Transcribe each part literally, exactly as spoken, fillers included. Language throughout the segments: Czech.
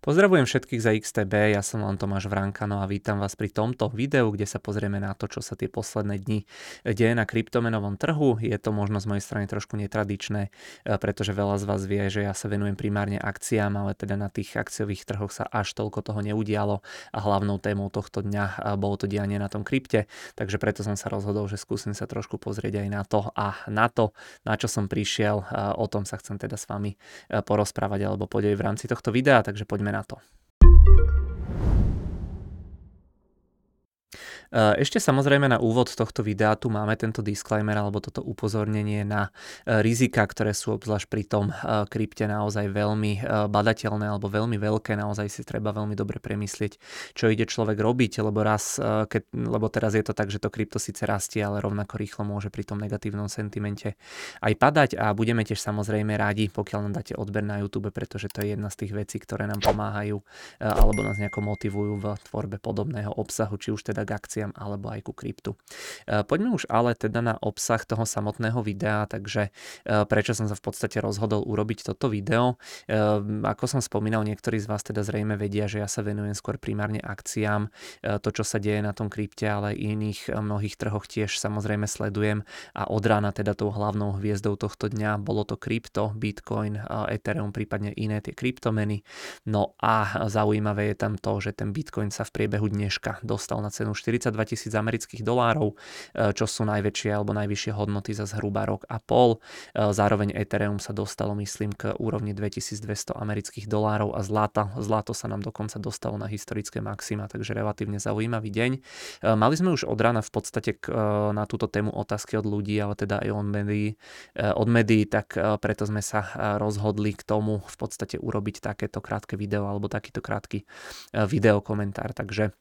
Pozdravujem všetkých za iks té bé, ja som vám Tomáš Vránka, no a vítam vás pri tomto videu, kde sa pozrieme na to, čo sa tie posledné dni deje na kryptomenovom trhu. Je to možno z mojej strany trošku netradičné, pretože veľa z vás vie, že ja sa venujem primárne akciám, ale teda na tých akciových trhoch sa až toľko toho neudialo a hlavnou témou tohto dňa bolo to dianie na tom krypte, takže preto som sa rozhodol, že skúsim sa trošku pozrieť aj na to a na to, na čo som prišiel, o tom sa chcem teda s vami porozprávať alebo podeliť v rámci tohto videa, takže poďme na to. Ešte samozrejme na úvod tohto videa tu máme tento disclaimer alebo toto upozornenie na rizika, ktoré sú obzvlášť pri tom krypte naozaj veľmi badateľné alebo veľmi veľké, naozaj si treba veľmi dobre premyslieť, čo ide človek robiť, lebo raz, keď, lebo teraz je to tak, že to krypto síce rastie, ale rovnako rýchlo môže pri tom negatívnom sentimente aj padať a budeme tiež samozrejme rádi, pokiaľ nám dáte odber na YouTube, pretože to je jedna z tých vecí, ktoré nám pomáhajú alebo nás nejako motivujú v tvorbe podobného obsahu, či už teda k akcii alebo aj ku kryptu. Poďme už ale teda na obsah toho samotného videa, takže prečo som sa v podstate rozhodol urobiť toto video. Ako som spomínal, niektorí z vás teda zrejme vedia, že ja sa venujem skôr primárne akciám, to čo sa deje na tom krypte, ale iných mnohých trhoch tiež samozrejme sledujem a od rána teda tou hlavnou hviezdou tohto dňa bolo to krypto, Bitcoin, Ethereum, prípadne iné tie kryptomeny. No a zaujímavé je tam to, že ten Bitcoin sa v priebehu dneška dostal na cenu štyridsaťdva tisíc amerických dolárov, čo sú najväčšie alebo najvyššie hodnoty za zhruba rok a pol. Zároveň Ethereum sa dostalo, myslím, k úrovni dvetisícdvesto amerických dolárov a zlata. Zlato sa nám dokonca dostalo na historické maxima, takže relatívne zaujímavý deň. Mali sme už od rána v podstate na túto tému otázky od ľudí, ale teda aj od médií, od médií, tak preto sme sa rozhodli k tomu v podstate urobiť takéto krátke video alebo takýto krátky videokomentár, takže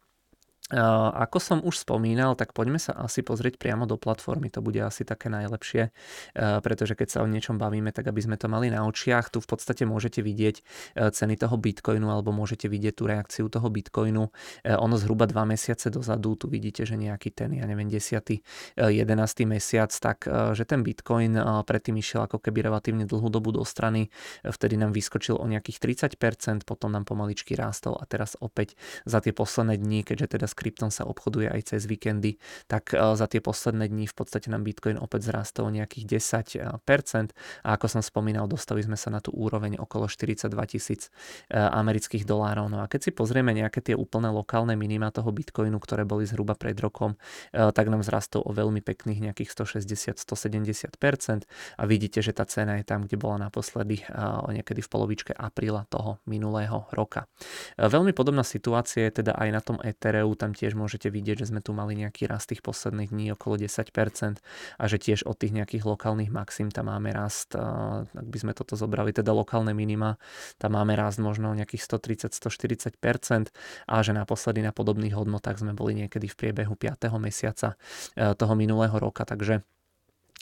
Uh, ako som už spomínal, tak poďme sa asi pozrieť priamo do platformy, to bude asi také najlepšie, uh, pretože keď sa o niečom bavíme, tak aby sme to mali na očiach, tu v podstate môžete vidieť uh, ceny toho Bitcoinu, alebo môžete vidieť tú reakciu toho Bitcoinu, uh, ono zhruba dva mesiace dozadu, tu vidíte, že nejaký ten, ja neviem, desiaty, jedenásty mesiac, tak uh, že ten Bitcoin uh, predtým išiel ako keby relatívne dlhú dobu do strany, uh, vtedy nám vyskočil o nejakých tridsať percent, potom nám pomaličky rástol a teraz opäť za tie posledné dni, keďže teda kryptom sa obchoduje aj cez víkendy, tak za tie posledné dni v podstate nám Bitcoin opäť zrastol nejakých desať percent a ako som spomínal, dostali sme sa na tú úroveň okolo štyridsaťdva tisíc amerických dolárov. No a keď si pozrieme nejaké tie úplne lokálne minima toho Bitcoinu, ktoré boli zhruba pred rokom, tak nám zrastol o veľmi pekných nejakých stošesťdesiat až stosedemdesiat percent a vidíte, že tá cena je tam, kde bola naposledy niekedy v polovičke apríla toho minulého roka. Veľmi podobná situácia je teda aj na tom Ethereu, tam tiež môžete vidieť, že sme tu mali nejaký rast tých posledných dní okolo desať percent a že tiež od tých nejakých lokálnych maxim tam máme rast, ak by sme toto zobrali, teda lokálne minima, tam máme rast možno nejakých stotridsať až stoštyridsať percent a že naposledy na podobných hodnotách sme boli niekedy v priebehu piateho mesiaca toho minulého roka, takže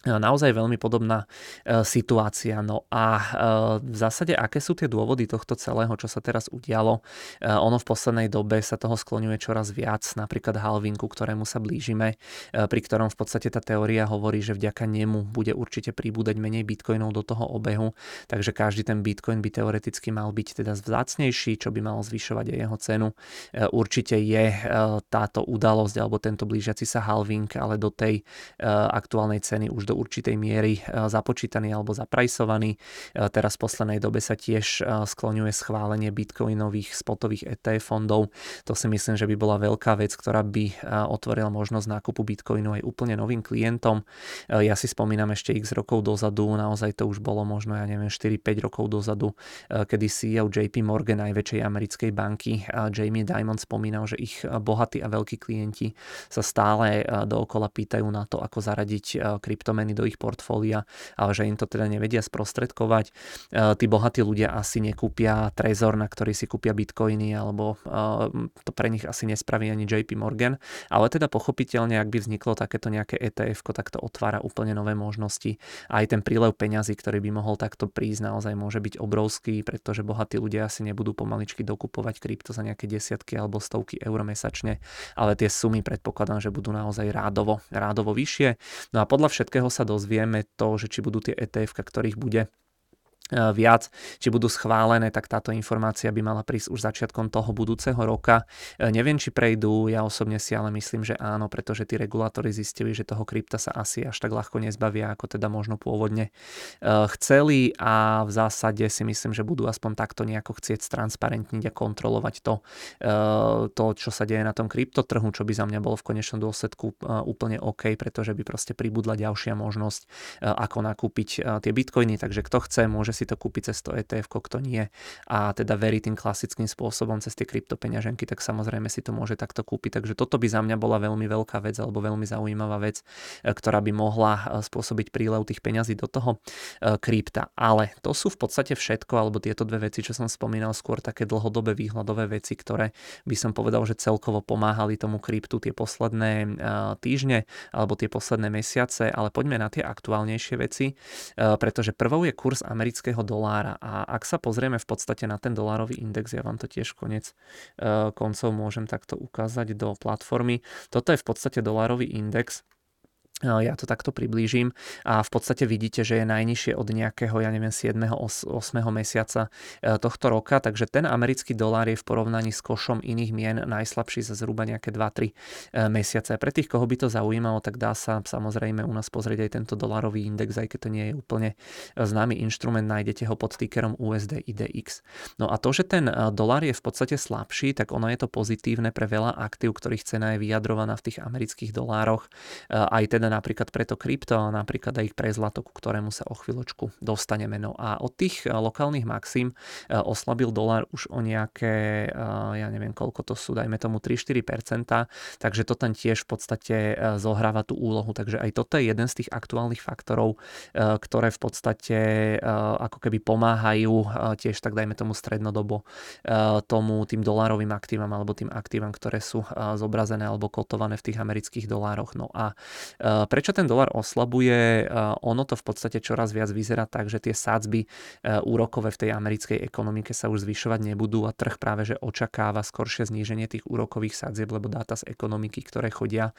naozaj veľmi podobná e, situácia. No a e, v zásade, aké sú tie dôvody tohto celého, čo sa teraz udialo? E, ono v poslednej dobe sa toho skloňuje čoraz viac, napríklad halvingu, ktorému sa blížime, e, pri ktorom v podstate tá teória hovorí, že vďaka nemu bude určite pribúdať menej bitcoinov do toho obehu, takže každý ten bitcoin by teoreticky mal byť teda vzácnejší, čo by malo zvyšovať aj jeho cenu. E, určite je e, táto udalosť alebo tento blížiaci sa halving, ale do tej e, aktuálnej ceny už do určitej miery započítaný alebo zaprajsovaný. Teraz v poslednej dobe sa tiež skloňuje schválenie bitcoinových spotových é té ef fondov. To si myslím, že by bola veľká vec, ktorá by otvorila možnosť nákupu bitcoinu aj úplne novým klientom. Ja si spomínam ešte x rokov dozadu, naozaj to už bolo možno, ja neviem, štyri až päť rokov dozadu, kedy sí í ó jé pé Morgan, najväčšej americkej banky, Jamie Diamond spomínal, že ich bohatí a veľkí klienti sa stále dookola pýtajú na to, ako zaradiť kryptomeny do ich portfólia, ale že im to teda nevedia sprostredkovať. E, tí bohatí ľudia asi nekúpia Trezor, na ktorý si kúpia bitcoiny, alebo e, to pre nich asi nespraví ani jé pé Morgan, ale teda pochopiteľne, ak by vzniklo takéto nejaké é té efko, tak to otvára úplne nové možnosti. Aj ten prílev peňazí, ktorý by mohol takto prísť, naozaj môže byť obrovský, pretože bohatí ľudia asi nebudú pomaličky dokupovať krypto za nejaké desiatky alebo stovky eur mesačne, ale tie sumy predpokladám, že budú naozaj rádovo, rádovo vyššie. No a podľa všetkého sa dozvieme to, že či budú tie é té efka, ktorých bude viac, či budú schválené, tak táto informácia by mala prísť už začiatkom toho budúceho roka. Neviem, či prejdú, ja osobne si ale myslím, že áno, pretože tí regulátori zistili, že toho krypta sa asi až tak ľahko nezbavia, ako teda možno pôvodne chceli, a v zásade si myslím, že budú aspoň takto nejako chcieť transparentniť a kontrolovať to, to, čo sa deje na tom kryptotrhu, čo by za mňa bolo v konečnom dôsledku úplne OK, pretože by proste pribudla ďalšia možnosť, ako nakúpiť tie bitcoiny, takže kto chce, môže si to kúpiť cez to é té ef, kto nie a teda verí tým klasickým spôsobom cez tie kryptopeňaženky, tak samozrejme si to môže takto kúpiť. Takže toto by za mňa bola veľmi veľká vec alebo veľmi zaujímavá vec, ktorá by mohla spôsobiť prílev tých peňazí do toho krypta. Ale to sú v podstate všetko, alebo tieto dve veci, čo som spomínal, skôr také dlhodobé výhľadové veci, ktoré by som povedal, že celkovo pomáhali tomu kryptu tie posledné týždne alebo tie posledné mesiace, ale poďme na tie aktuálnejšie veci, pretože prvou je kurz amerického dolára. A ak sa pozrieme v podstate na ten dolárový index, ja vám to tiež konec e, koncov môžem takto ukázať do platformy. Toto je v podstate dolárový index. Ja to takto priblížim a v podstate vidíte, že je najnižšie od nejakého, ja neviem, siedmeho ôsmeho mesiaca tohto roka, takže ten americký dolár je v porovnaní s košom iných mien najslabší za zhruba nejaké dva tri mesiace. Pre tých, koho by to zaujímalo, tak dá sa samozrejme u nás pozrieť aj tento dolárový index, aj keď to nie je úplne známy inštrument, nájdete ho pod tickerom U S D I D X. No a to, že ten dolár je v podstate slabší, tak ono je to pozitívne pre veľa aktív, ktorých cena je vyjadrovaná v tých amerických dolároch, aj teda napríklad pre to krypto, ale napríklad aj pre zlato, ku ktorému sa o chvíľočku dostaneme. No a od tých lokálnych maxim oslabil dolár už o nejaké, ja neviem koľko to sú, dajme tomu tri až štyri percentá, takže to tam tiež v podstate zohráva tú úlohu. Takže aj toto je jeden z tých aktuálnych faktorov, ktoré v podstate ako keby pomáhajú tiež tak dajme tomu strednodobo tomu tým dolárovým aktívam alebo tým aktívam, ktoré sú zobrazené alebo kotované v tých amerických dolároch. No a prečo ten dolar oslabuje? Ono to v podstate čoraz viac vyzerá tak, že tie sádzby úrokové v tej americkej ekonomike sa už zvyšovať nebudú a trh práve že očakáva skoršie zníženie tých úrokových sádzieb, lebo dáta z ekonomiky, ktoré chodia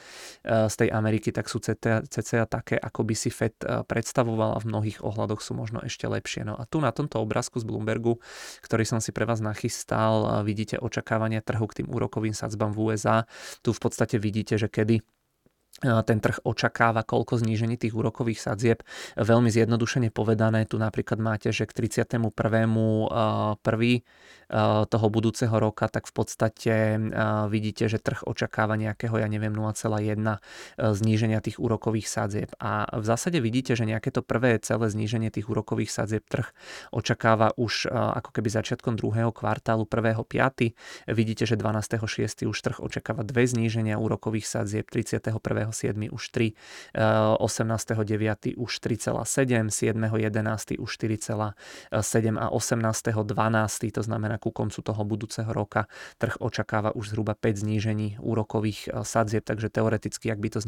z tej Ameriky, tak sú cca také, ako by si Fed predstavoval a v mnohých ohľadoch sú možno ešte lepšie. No a tu na tomto obrázku z Bloombergu, ktorý som si pre vás nachystal, vidíte očakávania trhu k tým úrokovým sádzbám v U S A. Tu v podstate vidíte, že kedy ten trh očakáva, koľko znížení tých úrokových sadzieb. Veľmi zjednodušene povedané, tu napríklad máte, že k tridsiatemu prvému prvý toho budúceho roka, tak v podstate vidíte, že trh očakáva nejakého, ja neviem, nula celá jedna zníženia tých úrokových sadzieb. A v zásade vidíte, že nejaké to prvé celé zníženie tých úrokových sadzieb trh očakáva už ako keby začiatkom druhého kvartálu, prvého piateho Vidíte, že dvanásteho šiesteho už trh očakáva dve zníženia úrokových sadzieb, tridsiateho prvého siedmeho už tri, osemnásteho deviateho už tri celá sedem, siedmeho jedenásteho už štyri celá sedem a osemnásteho dvanásteho to znamená ku koncu toho budúceho roka trh očakáva už zhruba päť znížení úrokových sadzieb, takže teoreticky ak by to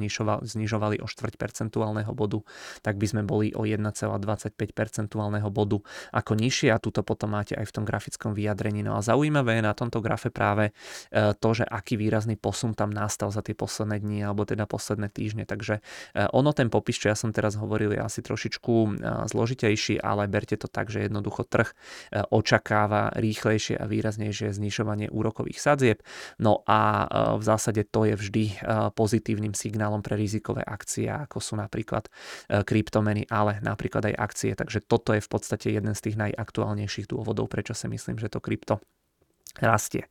znižovali o štvrť percentuálneho bodu, tak by sme boli o jeden celá dvadsaťpäť percentuálneho bodu ako nižšie a tuto potom máte aj v tom grafickom vyjadrení. No a zaujímavé je na tomto grafe práve to, že aký výrazný posun tam nastal za tie posledné dni alebo teda na posledné týždne, takže ono ten popis, čo ja som teraz hovoril, je asi trošičku zložitejší, ale berte to tak, že jednoducho trh očakáva rýchlejšie a výraznejšie znižovanie úrokových sadzieb, no a v zásade to je vždy pozitívnym signálom pre rizikové akcie, ako sú napríklad kryptomeny, ale napríklad aj akcie, takže toto je v podstate jeden z tých najaktuálnejších dôvodov, prečo si myslím, že to krypto rastie.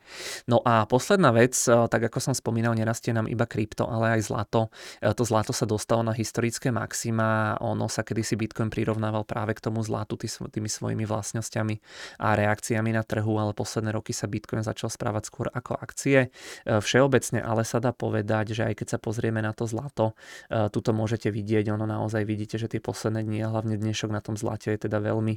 No a posledná vec, tak ako som spomínal, nerastie nám iba krypto, ale aj zlato. To zlato sa dostalo na historické maxima, ono sa kedysi Bitcoin prirovnával práve k tomu zlatu tými svojimi vlastnosťami a reakciami na trhu, ale posledné roky sa Bitcoin začal správať skôr ako akcie. Všeobecne ale sa dá povedať, že aj keď sa pozrieme na to zlato, tu to môžete vidieť, ono naozaj vidíte, že tie posledné dni a hlavne dnešok na tom zlate je teda veľmi,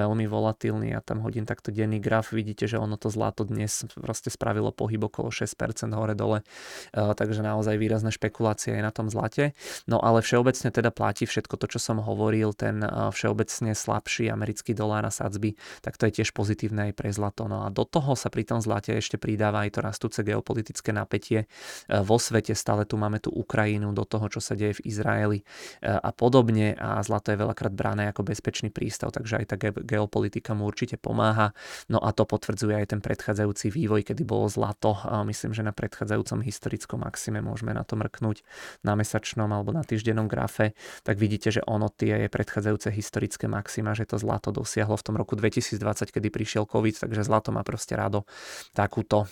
veľmi volatilný. Ja tam hodím takto denný graf, vidíte, že ono to zlato dnes proste spravilo pohyb okolo šesť percent hore dole, takže naozaj výrazná špekulácia je na tom zlate. No ale všeobecne teda platí všetko to, čo som hovoril, ten všeobecne slabší americký dolár a sadzby, tak to je tiež pozitívne aj pre zlato. No a do toho sa pri tom zlate ešte pridáva aj to rastúce geopolitické napätie vo svete, stále tu máme tú Ukrajinu, do toho, čo sa deje v Izraeli a podobne, a zlato je veľakrát brané ako bezpečný prístav, takže aj tá geopolitika mu určite pomáha. No a to potvrdzuje aj ten predchádzajúci vývoj, kedy bolo zlato, myslím, že na predchádzajúcom historickom maxime, môžeme na to mrknúť na mesačnom alebo na týždennom grafe, tak vidíte, že ono tie predchádzajúce historické maxima, že to zlato dosiahlo v tom roku dvetisícdvadsať, kedy prišiel COVID, takže zlato má proste rádo takúto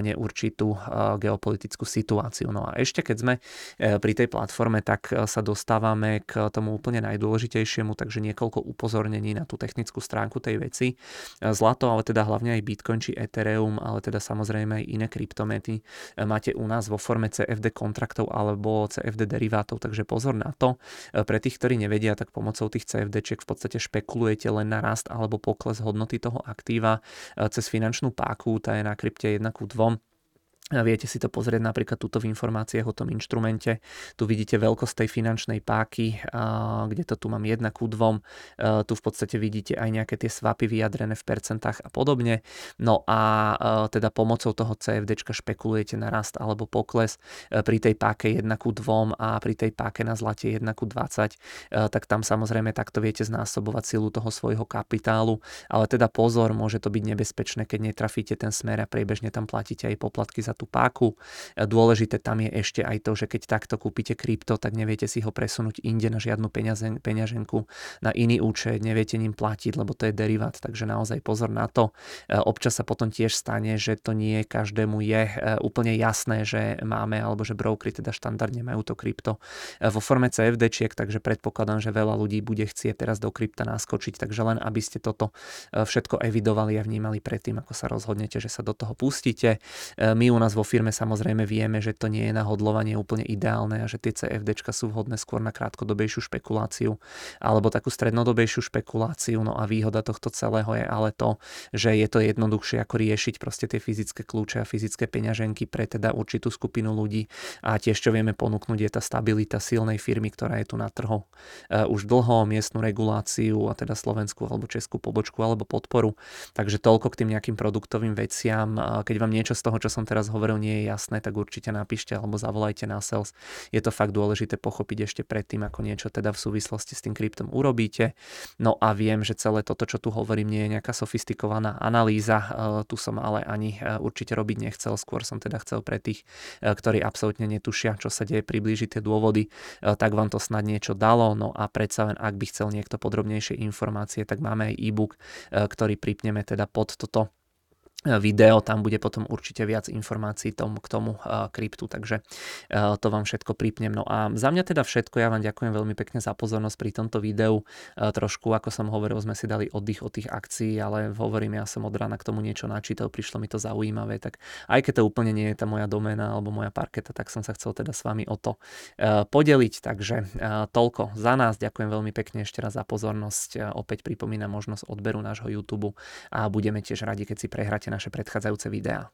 neurčitú geopolitickú situáciu. No a ešte keď sme pri tej platforme, tak sa dostávame k tomu úplne najdôležitejšiemu, takže niekoľko upozornení na tú technickú stránku tej veci. Zlato, ale teda hlavne aj Bitcoin či Ethereum, ale teda samozrejme aj iné kryptomety máte u nás vo forme cé ef dé kontraktov alebo cé ef dé derivátov, takže pozor na to. Pre tých, ktorí nevedia, tak pomocou tých cé ef déčiek v podstate špekulujete len na rast alebo pokles hodnoty toho aktíva cez finančnú páku, tá je na krypte jeden ku dvom. Viete si to pozrieť napríklad tuto v informáciách o tom inštrumente. Tu vidíte veľkosť tej finančnej páky, kde to tu mám jeden ku dvom. Tu v podstate vidíte aj nejaké tie swapy vyjadrené v percentách a podobne. No a teda pomocou toho cé ef déčka špekulujete na rast alebo pokles pri tej páke jeden ku dvom a pri tej páke na zlate jeden ku dvadsať. Tak tam samozrejme takto viete znásobovať silu toho svojho kapitálu. Ale teda pozor, môže to byť nebezpečné, keď netrafíte ten smer a priebežne tam platíte aj poplatky za tú páku. Dôležité tam je ešte aj to, že keď takto kúpite krypto, tak neviete si ho presunúť inde na žiadnu peňazen, peňaženku, na iný účet, neviete ním platiť, lebo to je derivát, takže naozaj pozor na to. Občas sa potom tiež stane, že to nie každému je úplne jasné, že máme, alebo že brokery teda štandardne majú to krypto vo forme cé ef déčiek, takže predpokladám, že veľa ľudí bude chcieť teraz do krypta naskočiť, takže len aby ste toto všetko evidovali a vnímali predtým, ako sa rozhodnete, že sa do toho pustíte. My u nás vo firme samozrejme vieme, že to nie je na hodlovanie úplne ideálne a že tie cé ef déčka sú vhodné skôr na krátkodobejšiu špekuláciu alebo takú strednodobejšiu špekuláciu. No a výhoda tohto celého je ale to, že je to jednoduchšie ako riešiť proste tie fyzické kľúče a fyzické peňaženky pre teda určitú skupinu ľudí. A tiež čo vieme ponúknuť je tá stabilita silnej firmy, ktorá je tu na trhu už dlho, miestnu reguláciu a teda slovenskú alebo českú pobočku alebo podporu. Takže toľko k tým nejakým produktovým veciam. Keď vám niečo z toho, čo som teraz hovoril, nie je jasné, tak určite napíšte alebo zavolajte na sales. Je to fakt dôležité pochopiť ešte predtým, ako niečo teda v súvislosti s tým kryptom urobíte. No a viem, že celé toto, čo tu hovorím, nie je nejaká sofistikovaná analýza. Tu som ale ani určite robiť nechcel. Skôr som teda chcel pre tých, ktorí absolútne netušia, čo sa deje, priblížiť tie dôvody, tak vám to snad niečo dalo. No a predsa len, ak by chcel niekto podrobnejšie informácie, tak máme aj e-book, ktorý pripneme teda pod toto video, tam bude potom určite viac informácií tomu, k tomu uh, kryptu, takže uh, to vám všetko pripnem. No a za mňa teda všetko, ja vám ďakujem veľmi pekne za pozornosť pri tomto videu. Uh, trošku, ako som hovoril, sme si dali oddych od tých akcií, ale hovorím, ja som od rána k tomu niečo načítal, prišlo mi to zaujímavé, tak aj keď to úplne nie je tá moja doména alebo moja parketa, tak som sa chcel teda s vami o to uh, podeliť, takže uh, toľko za nás, ďakujem veľmi pekne ešte raz za pozornosť, uh, opäť pripomínam možnosť odberu nášho YouTube a budeme tiež radi, keď si prehráte naše predchádzajúce videá.